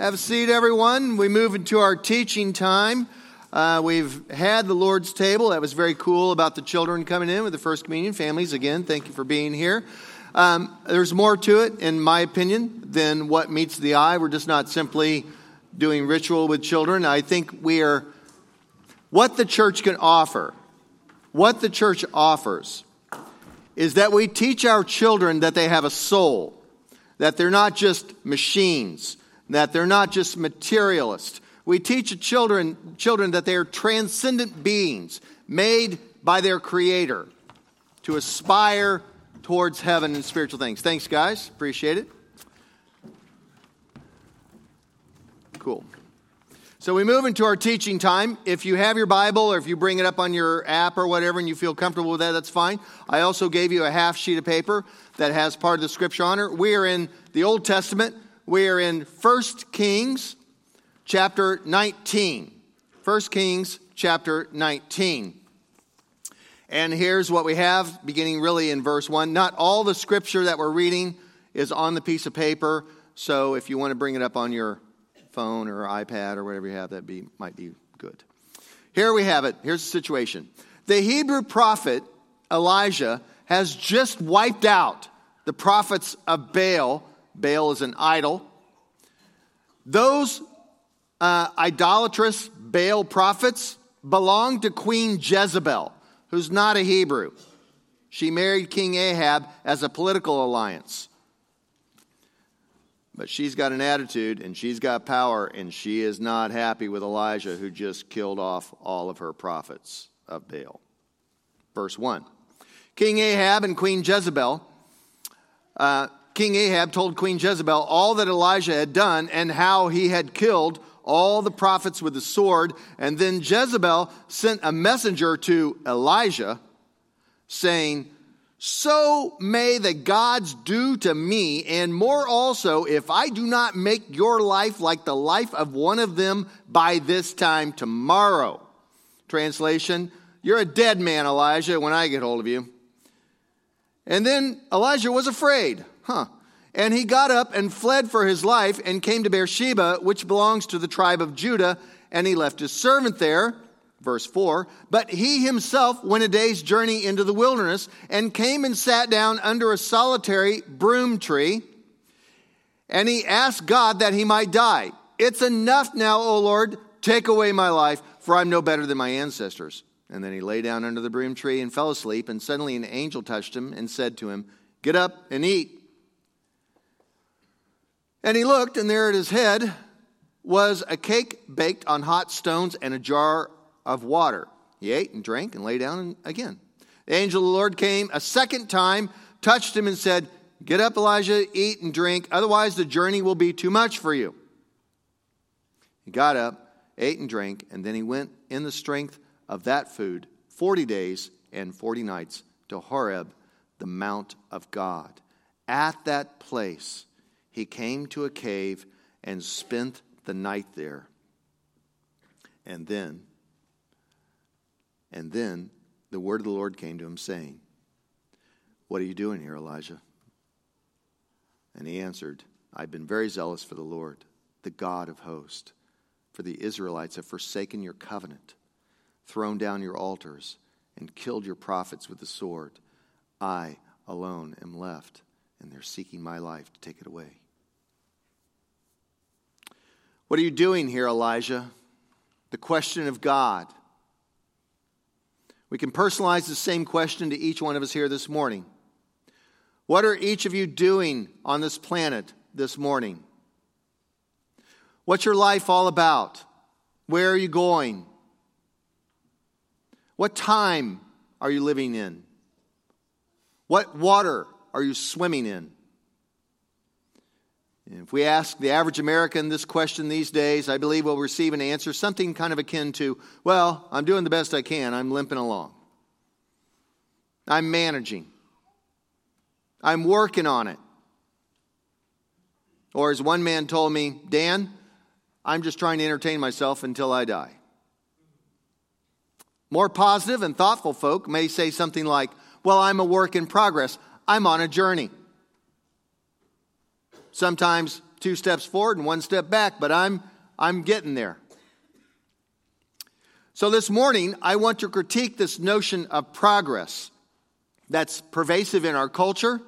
Have a seat, everyone. We move into our teaching time. We've had the Lord's table. That was very cool about the children coming in with the First Communion families. Again, thank you for being here. There's more to it, in my opinion, than what meets the eye. We're just not simply doing ritual with children. I think we are what the church can offer. What the church offers is that we teach our children that they have a soul, that they're not just machines, that they're not just materialists. We teach children that they are transcendent beings made by their Creator to aspire towards heaven and spiritual things. Thanks, guys. Appreciate it. Cool. So we move into our teaching time. If you have your Bible or if you bring it up on your app or whatever and you feel comfortable with that, that's fine. I also gave you a half sheet of paper that has part of the scripture on it. We are in the Old Testament. We are in 1 Kings chapter 19. 1 Kings chapter 19. And here's what we have, beginning really in verse 1. Not all the scripture that we're reading is on the piece of paper, so if you want to bring it up on your phone or iPad or whatever you have, that might be good. Here we have it. Here's the situation. The Hebrew prophet Elijah has just wiped out the prophets of Baal. Baal is an idol. Those idolatrous Baal prophets belonged to Queen Jezebel, who's not a Hebrew. She married King Ahab as a political alliance. But she's got an attitude, and she's got power, and she is not happy with Elijah, who just killed off all of her prophets of Baal. Verse 1. King Ahab and Queen Jezebel. King Ahab told Queen Jezebel all that Elijah had done and how he had killed all the prophets with the sword. And then Jezebel sent a messenger to Elijah saying, "So may the gods do to me, and more also, if I do not make your life like the life of one of them by this time tomorrow." Translation, you're a dead man, Elijah, when I get hold of you. And then Elijah was afraid. And he got up and fled for his life and came to Beersheba, which belongs to the tribe of Judah, and he left his servant there. Verse 4, but he himself went a day's journey into the wilderness and came and sat down under a solitary broom tree. And he asked God that he might die. "It's enough now, O Lord, take away my life, for I'm no better than my ancestors." And then he lay down under the broom tree and fell asleep. And suddenly an angel touched him and said to him, "Get up and eat." And he looked, and there at his head was a cake baked on hot stones and a jar of water. He ate and drank and lay down again. The angel of the Lord came a second time, touched him and said, "Get up, Elijah, eat and drink, otherwise the journey will be too much for you." He got up, ate and drank, and then he went in the strength of that food 40 days and 40 nights to Horeb, the Mount of God. At that place, he came to a cave and spent the night there. And then the word of the Lord came to him saying, "What are you doing here, Elijah?" And he answered, "I've been very zealous for the Lord, the God of hosts. For the Israelites have forsaken your covenant, thrown down your altars, and killed your prophets with the sword. I alone am left, and they're seeking my life to take it away." What are you doing here, Elijah? The question of God. We can personalize the same question to each one of us here this morning. What are each of you doing on this planet this morning? What's your life all about? Where are you going? What time are you living in? What water are you swimming in? And if we ask the average American this question these days, I believe we'll receive an answer, something kind of akin to, "Well, I'm doing the best I can. I'm limping along. I'm managing. I'm working on it." Or as one man told me, "Dan, I'm just trying to entertain myself until I die." More positive and thoughtful folk may say something like, "Well, I'm a work in progress. I'm on a journey." Sometimes two steps forward and one step back, but I'm getting there. So this morning, I want to critique this notion of progress that's pervasive in our culture.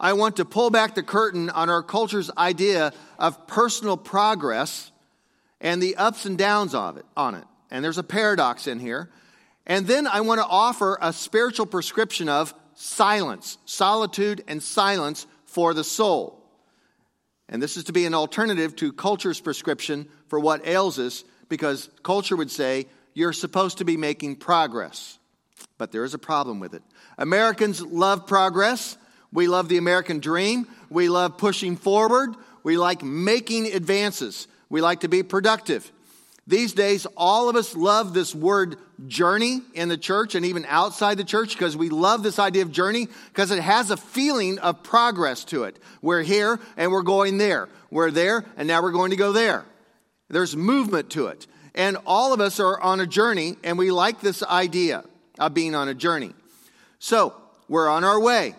I want to pull back the curtain on our culture's idea of personal progress and the ups and downs of it, on it. And there's a paradox in here. And then I want to offer a spiritual prescription of silence, solitude and silence for the soul. And this is to be an alternative to culture's prescription for what ails us, because culture would say, you're supposed to be making progress. But there is a problem with it. Americans love progress. We love the American dream. We love pushing forward. We like making advances. We like to be productive. These days, all of us love this word journey in the church and even outside the church, because we love this idea of journey because it has a feeling of progress to it. We're here and we're going there. We're there and now we're going to go there. There's movement to it. And all of us are on a journey, and we like this idea of being on a journey. So we're on our way.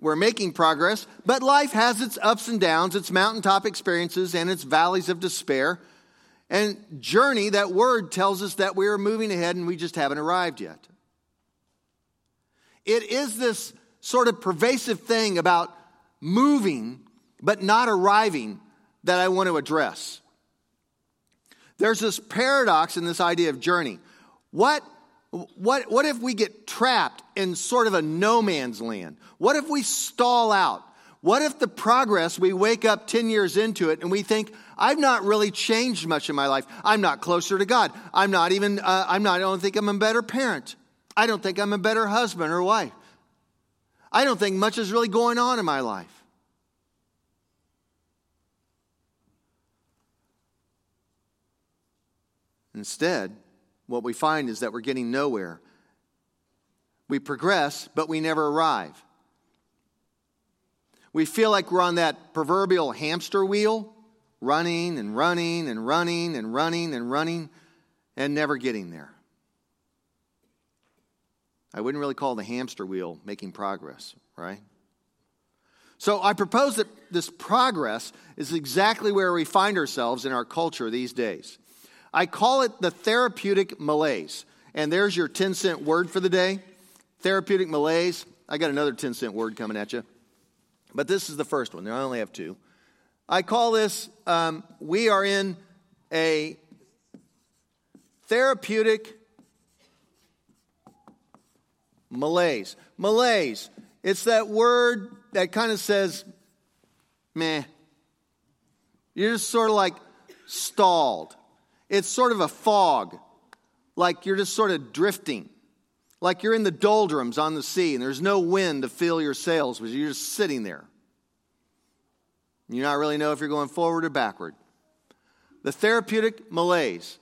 We're making progress, but life has its ups and downs, its mountaintop experiences, and its valleys of despair. And journey, that word tells us that we are moving ahead and we just haven't arrived yet. It is this sort of pervasive thing about moving but not arriving that I want to address. There's this paradox in this idea of journey. What if we get trapped in sort of a no man's land? What if we stall out? What if the progress, we wake up 10 years into it and we think, I've not really changed much in my life. I'm not closer to God. I don't think I'm a better parent. I don't think I'm a better husband or wife. I don't think much is really going on in my life. Instead, what we find is that we're getting nowhere. We progress, but we never arrive. We feel like we're on that proverbial hamster wheel, running and running and running and running and running and never getting there. I wouldn't really call the hamster wheel making progress, right? So I propose that this progress is exactly where we find ourselves in our culture these days. I call it the therapeutic malaise. And there's your 10-cent word for the day. Therapeutic malaise. I got another 10-cent word coming at you. But this is the first one. I only have two. I call this, we are in a therapeutic malaise. Malaise. It's that word that kind of says, meh. You're just sort of like stalled. It's sort of a fog, like you're just sort of drifting, like you're in the doldrums on the sea and there's no wind to fill your sails, but you're just sitting there. You not really know if you're going forward or backward. The therapeutic malaise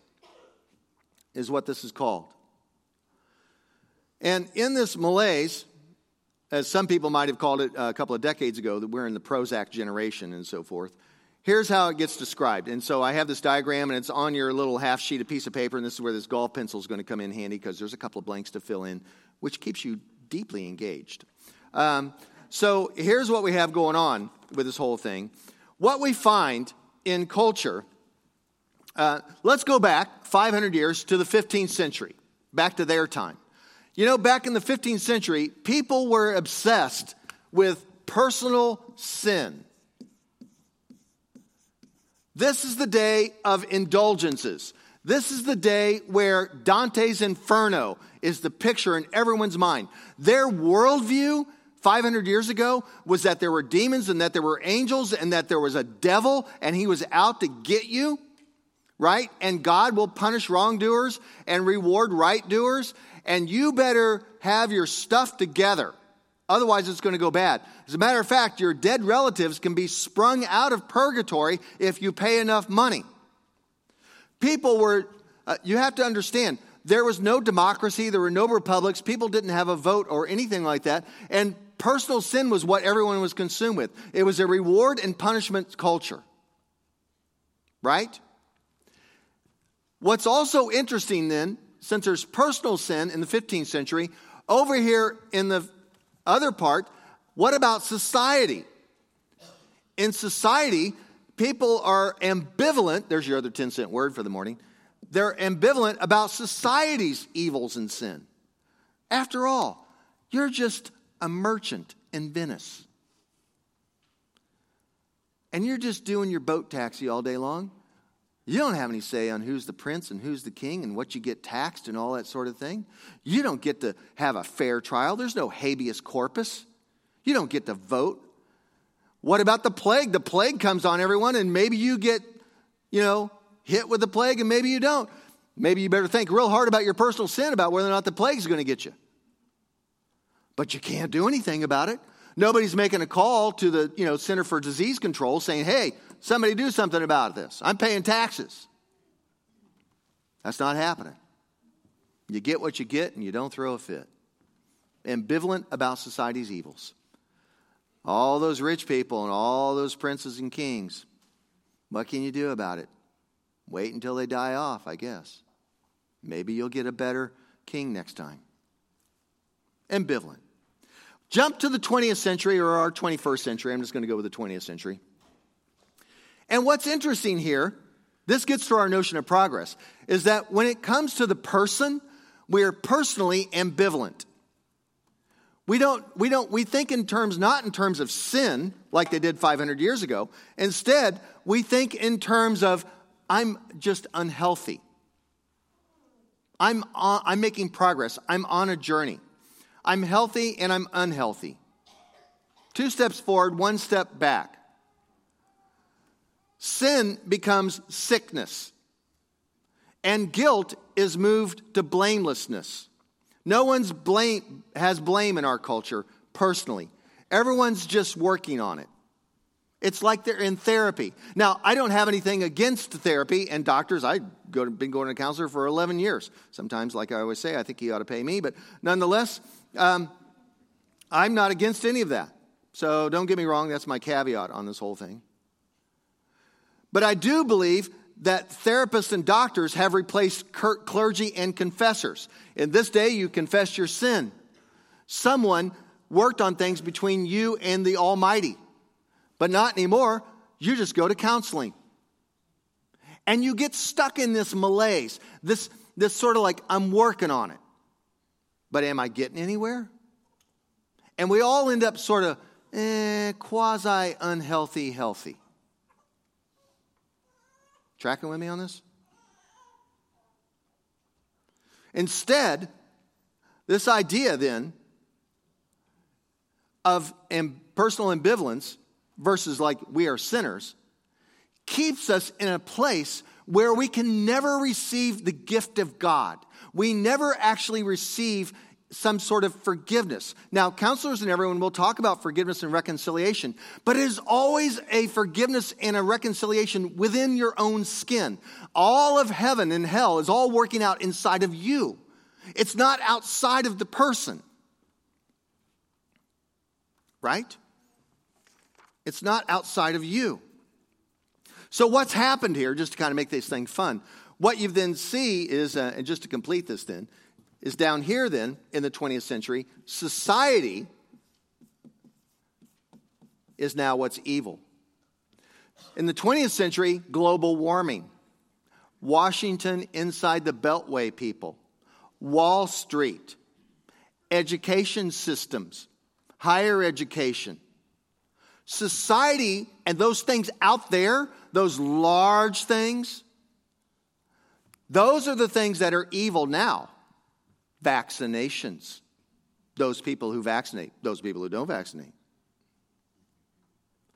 is what this is called. And in this malaise, as some people might have called it a couple of decades ago, that we're in the Prozac generation and so forth, here's how it gets described. And so I have this diagram, and it's on your little half sheet of piece of paper, and this is where this golf pencil is going to come in handy because there's a couple of blanks to fill in, which keeps you deeply engaged. So here's what we have going on with this whole thing. What we find in culture, let's go back 500 years to the 15th century, back to their time. You know, back in the 15th century, people were obsessed with personal sin. This is the day of indulgences. This is the day where Dante's Inferno is the picture in everyone's mind. Their worldview 500 years ago was that there were demons and that there were angels and that there was a devil and he was out to get you, right? And God will punish wrongdoers and reward rightdoers. And you better have your stuff together. Otherwise, it's going to go bad. As a matter of fact, your dead relatives can be sprung out of purgatory if you pay enough money. People were, you have to understand, there was no democracy. There were no republics. People didn't have a vote or anything like that. And personal sin was what everyone was consumed with. It was a reward and punishment culture. Right? What's also interesting then, since there's personal sin in the 15th century, over here in the other part, what about society? In society, people are ambivalent. There's your other 10-cent word for the morning. They're ambivalent about society's evils and sin. After all, you're just a merchant in Venice. And you're just doing your boat taxi all day long. You don't have any say on who's the prince and who's the king and what you get taxed and all that sort of thing. You don't get to have a fair trial. There's no habeas corpus. You don't get to vote. What about the plague? The plague comes on everyone, and maybe you get, hit with the plague, and maybe you don't. Maybe you better think real hard about your personal sin, about whether or not the plague's going to get you. But you can't do anything about it. Nobody's making a call to the, Center for Disease Control saying, hey, somebody do something about this. I'm paying taxes. That's not happening. You get what you get, and you don't throw a fit. Ambivalent about society's evils. All those rich people and all those princes and kings, what can you do about it? Wait until they die off, I guess. Maybe you'll get a better king next time. Ambivalent. Jump to the 20th century or our 21st century. I'm just going to go with the 20th century. And what's interesting here, this gets to our notion of progress, is that when it comes to the person, we are personally ambivalent. We think in terms, not in terms of sin, like they did 500 years ago. Instead, we think in terms of, I'm just unhealthy. I'm making progress. I'm on a journey. I'm healthy and I'm unhealthy. 2 steps forward, 1 step back. Sin becomes sickness. And guilt is moved to blamelessness. No one's has blame in our culture personally. Everyone's just working on it. It's like they're in therapy. Now, I don't have anything against therapy and doctors. I've been going to a counselor for 11 years. Sometimes, like I always say, I think he ought to pay me. But nonetheless, I'm not against any of that. So don't get me wrong. That's my caveat on this whole thing. But I do believe that therapists and doctors have replaced clergy and confessors. In this day, you confess your sin. Someone worked on things between you and the Almighty. But not anymore. You just go to counseling. And you get stuck in this malaise. This sort of like, I'm working on it. But am I getting anywhere? And we all end up sort of quasi-unhealthy, healthy. Tracking with me on this? Instead, this idea then of personal ambivalence versus like we are sinners keeps us in a place where we can never receive the gift of God. We never actually receive some sort of forgiveness. Now, counselors and everyone will talk about forgiveness and reconciliation, but it is always a forgiveness and a reconciliation within your own skin. All of heaven and hell is all working out inside of you. It's not outside of the person. Right? It's not outside of you. So what's happened here, just to kind of make this thing fun, what you then see is, and just to complete this then, is down here then in the 20th century, society is now what's evil. In the 20th century, global warming. Washington inside the Beltway people. Wall Street. Education systems. Higher education. Society and those things out there, those large things, those are the things that are evil now. Vaccinations. Those people who vaccinate, those people who don't vaccinate.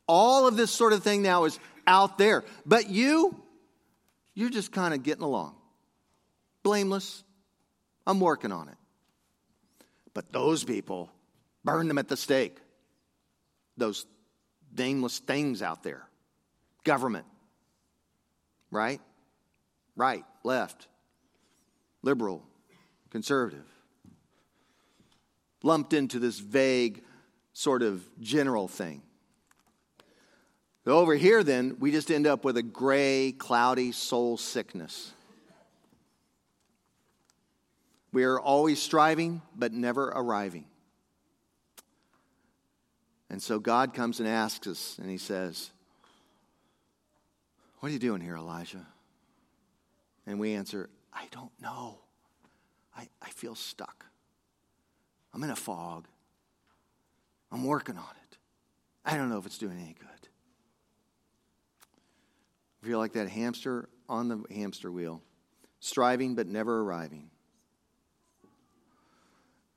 All of this sort of thing now is out there. But you're just kind of getting along. Blameless. I'm working on it. But those people, burn them at the stake. Those nameless things out there. Government. Right, left, liberal, conservative, lumped into this vague sort of general thing. Over here then, we just end up with a gray, cloudy soul sickness. We are always striving, but never arriving. And so God comes and asks us, and he says, What are you doing here, Elijah? And we answer, I don't know. I feel stuck. I'm in a fog. I'm working on it. I don't know if it's doing any good. I feel like that hamster on the hamster wheel, striving but never arriving.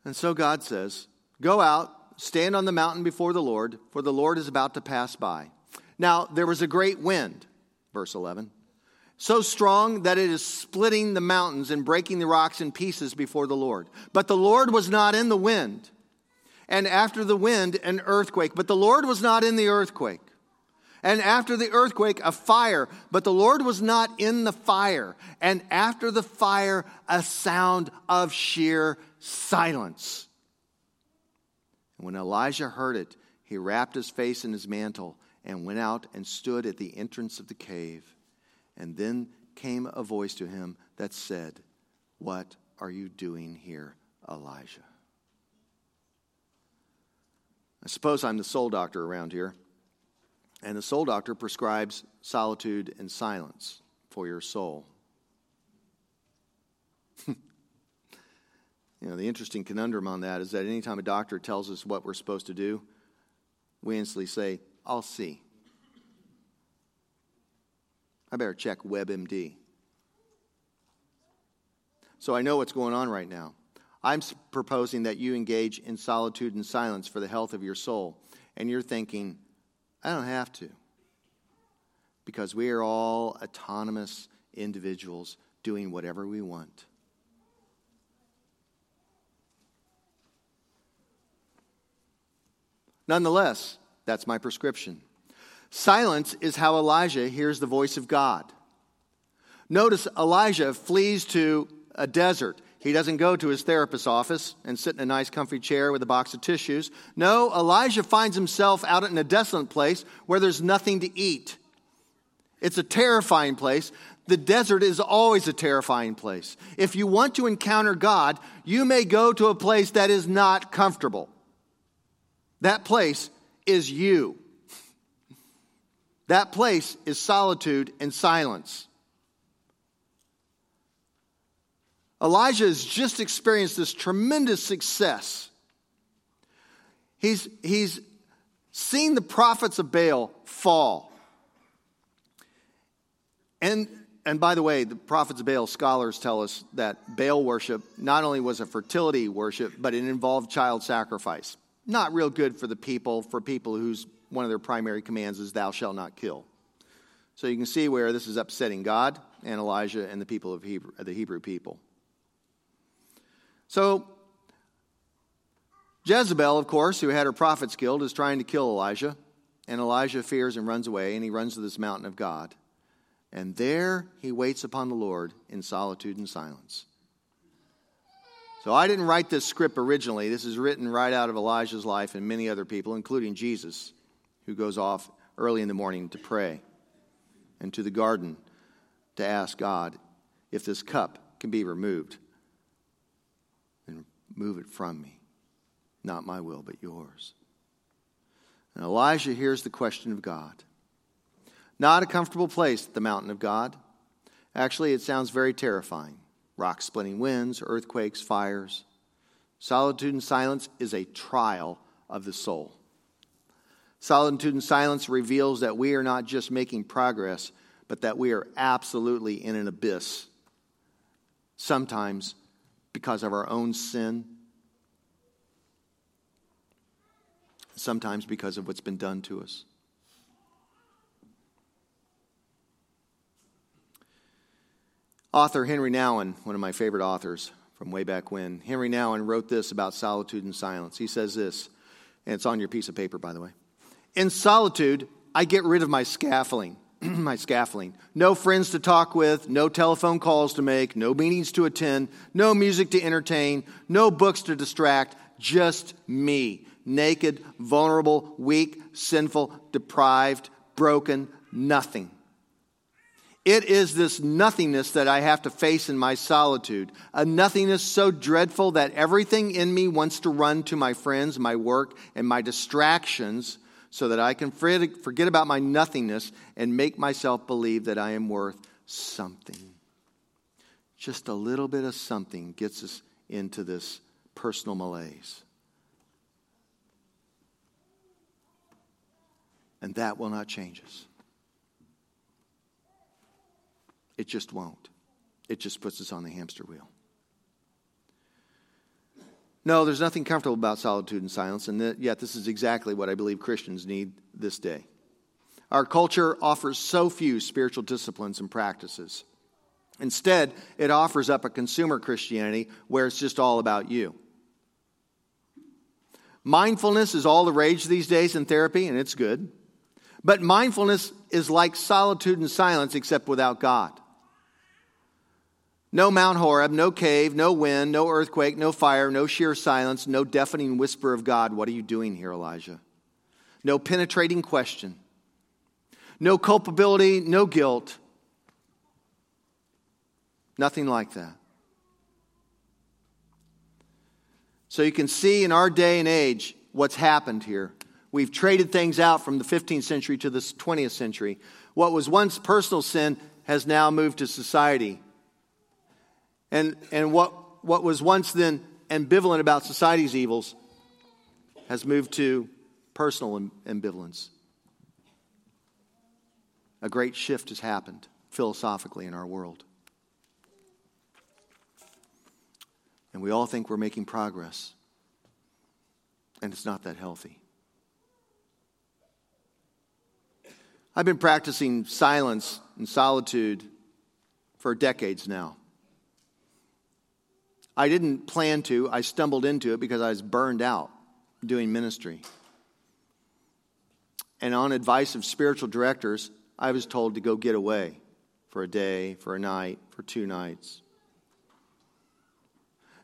And so God says, go out, stand on the mountain before the Lord, for the Lord is about to pass by. Now, there was a great wind, verse 11, so strong that it is splitting the mountains and breaking the rocks in pieces before the Lord. But the Lord was not in the wind. And after the wind, an earthquake. But the Lord was not in the earthquake. And after the earthquake, a fire. But the Lord was not in the fire. And after the fire, a sound of sheer silence. And when Elijah heard it, he wrapped his face in his mantle and went out and stood at the entrance of the cave. And then came a voice to him that said, "What are you doing here, Elijah?" I suppose I'm the soul doctor around here. And the soul doctor prescribes solitude and silence for your soul. You know, the interesting conundrum on that is that anytime a doctor tells us what we're supposed to do, we instantly say, I'll see. I better check WebMD. So I know what's going on right now. I'm proposing that you engage in solitude and silence for the health of your soul. And you're thinking, I don't have to, because we are all autonomous individuals doing whatever we want. Nonetheless, that's my prescription. Silence is how Elijah hears the voice of God. Notice Elijah flees to a desert. He doesn't go to his therapist's office and sit in a nice comfy chair with a box of tissues. No, Elijah finds himself out in a desolate place where there's nothing to eat. It's a terrifying place. The desert is always a terrifying place. If you want to encounter God, you may go to a place that is not comfortable. That place is you. That place is solitude and silence. Elijah has just experienced this tremendous success. He's seen the prophets of Baal fall. And by the way, the prophets of Baal scholars tell us that Baal worship not only was a fertility worship, but it involved child sacrifice. Not real good for people whose one of their primary commands is thou shalt not kill. So you can see where this is upsetting God and Elijah and the people of the Hebrew people. So Jezebel, of course, who had her prophets killed, is trying to kill Elijah. And Elijah fears and runs away, and he runs to this mountain of God. And there he waits upon the Lord in solitude and silence. So I didn't write this script originally. This is written right out of Elijah's life and many other people, including Jesus, who goes off early in the morning to pray and to the garden to ask God if this cup can be removed. And remove it from me. Not my will, but yours. And Elijah hears the question of God. Not a comfortable place, the mountain of God. Actually, it sounds very terrifying. Rock-splitting winds, earthquakes, fires. Solitude and silence is a trial of the soul. Solitude and silence reveals that we are not just making progress, but that we are absolutely in an abyss. Sometimes because of our own sin. Sometimes because of what's been done to us. Author Henry Nouwen, one of my favorite authors from way back when, Henry Nouwen wrote this about solitude and silence. He says this, and it's on your piece of paper, by the way. In solitude, I get rid of my scaffolding. No friends to talk with, no telephone calls to make, no meetings to attend, no music to entertain, no books to distract, just me. Naked, vulnerable, weak, sinful, deprived, broken, nothing. It is this nothingness that I have to face in my solitude, a nothingness so dreadful that everything in me wants to run to my friends, my work, and my distractions so that I can forget about my nothingness and make myself believe that I am worth something. Just a little bit of something gets us into this personal malaise. And that will not change us. It just won't. It just puts us on the hamster wheel. No, there's nothing comfortable about solitude and silence, and yet this is exactly what I believe Christians need this day. Our culture offers so few spiritual disciplines and practices. Instead, it offers up a consumer Christianity where it's just all about you. Mindfulness is all the rage these days in therapy, and it's good. But mindfulness is like solitude and silence except without God. No Mount Horeb, no cave, no wind, no earthquake, no fire, no sheer silence, no deafening whisper of God. What are you doing here, Elijah? No penetrating question. No culpability, no guilt. Nothing like that. So you can see in our day and age what's happened here. We've traded things out from the 15th century to the 20th century. What was once personal sin has now moved to society. And what was once then ambivalent about society's evils has moved to personal ambivalence. A great shift has happened philosophically in our world. And we all think we're making progress. And it's not that healthy. I've been practicing silence and solitude for decades now. I didn't plan to. I stumbled into it because I was burned out doing ministry. And on advice of spiritual directors, I was told to go get away for a day, for a night, for 2 nights.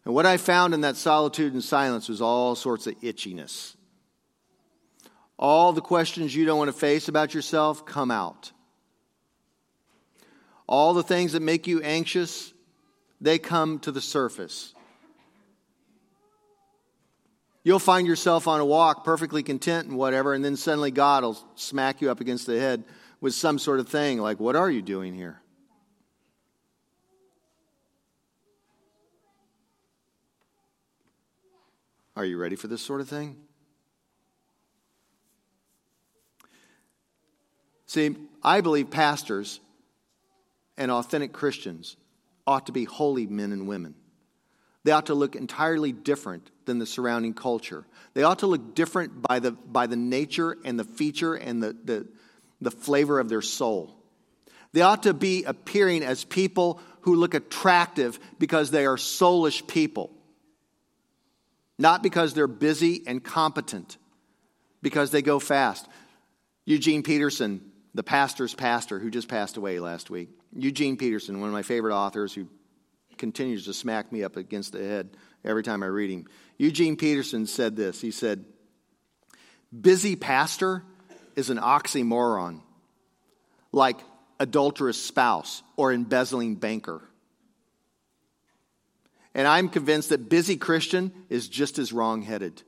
And what I found in that solitude and silence was all sorts of itchiness. All the questions you don't want to face about yourself come out. All the things that make you anxious, they come to the surface. You'll find yourself on a walk perfectly content and whatever, and then suddenly God will smack you up against the head with some sort of thing like, what are you doing here? Are you ready for this sort of thing? See, I believe pastors and authentic Christians ought to be holy men and women. They ought to look entirely different than the surrounding culture. They ought to look different by the nature and the feature and the flavor of their soul. They ought to be appearing as people who look attractive because they are soulish people. Not because they're busy and competent, because they go fast. Eugene Peterson, the pastor's pastor who just passed away last week. Eugene Peterson, one of my favorite authors who continues to smack me up against the head every time I read him. Eugene Peterson said this. He said, busy pastor is an oxymoron, like adulterous spouse or embezzling banker. And I'm convinced that busy Christian is just as wrong-headed.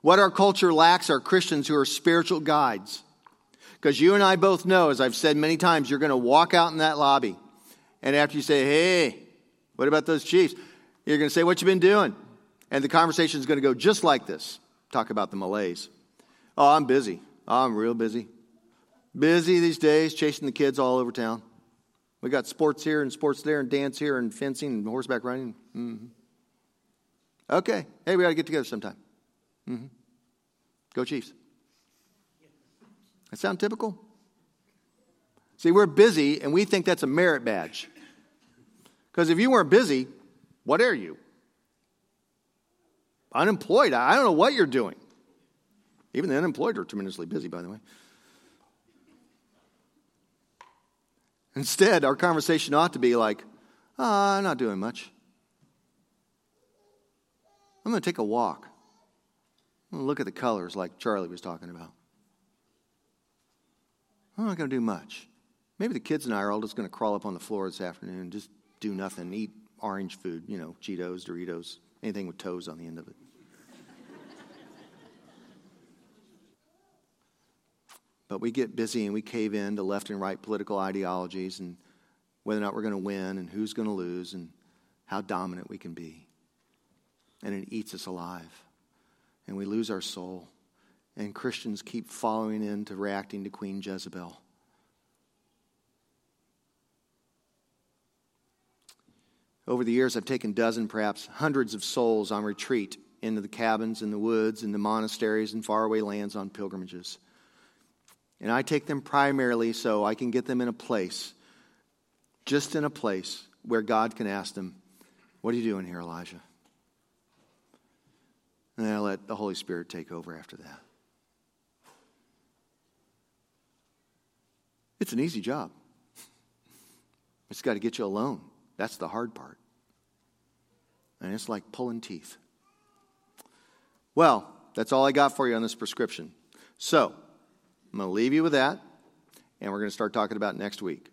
What our culture lacks are Christians who are spiritual guides. Because you and I both know, as I've said many times, you're going to walk out in that lobby. And after you say, hey, what about those Chiefs? You're going to say, what you been doing? And the conversation is going to go just like this. Talk about the malaise. Oh, I'm busy. Oh, I'm real busy. Busy these days, chasing the kids all over town. We got sports here and sports there and dance here and fencing and horseback riding. Mm-hmm. Okay. Hey, we ought to get together sometime. Mm-hmm. Go Chiefs. That sound typical? See, we're busy and we think that's a merit badge. Because if you weren't busy, what are you? Unemployed. I don't know what you're doing. Even the unemployed are tremendously busy, by the way. Instead, our conversation ought to be like, I'm not doing much. I'm going to take a walk. I'm going to look at the colors like Charlie was talking about. I'm not going to do much. Maybe the kids and I are all just going to crawl up on the floor this afternoon and just do nothing, eat orange food, Cheetos, Doritos, anything with toes on the end of it. But we get busy and we cave in to left and right political ideologies and whether or not we're going to win and who's going to lose and how dominant we can be. And it eats us alive. And we lose our soul. And Christians keep following in to reacting to Queen Jezebel. Over the years, I've taken dozens, perhaps hundreds of souls on retreat into the cabins, in the woods, in the monasteries, and faraway lands on pilgrimages. And I take them primarily so I can get them in a place, just in a place where God can ask them, "What are you doing here, Elijah?" And I let the Holy Spirit take over after that. It's an easy job. It's got to get you alone. That's the hard part. And it's like pulling teeth. Well, that's all I got for you on this prescription. So, I'm going to leave you with that, and we're going to start talking about next week.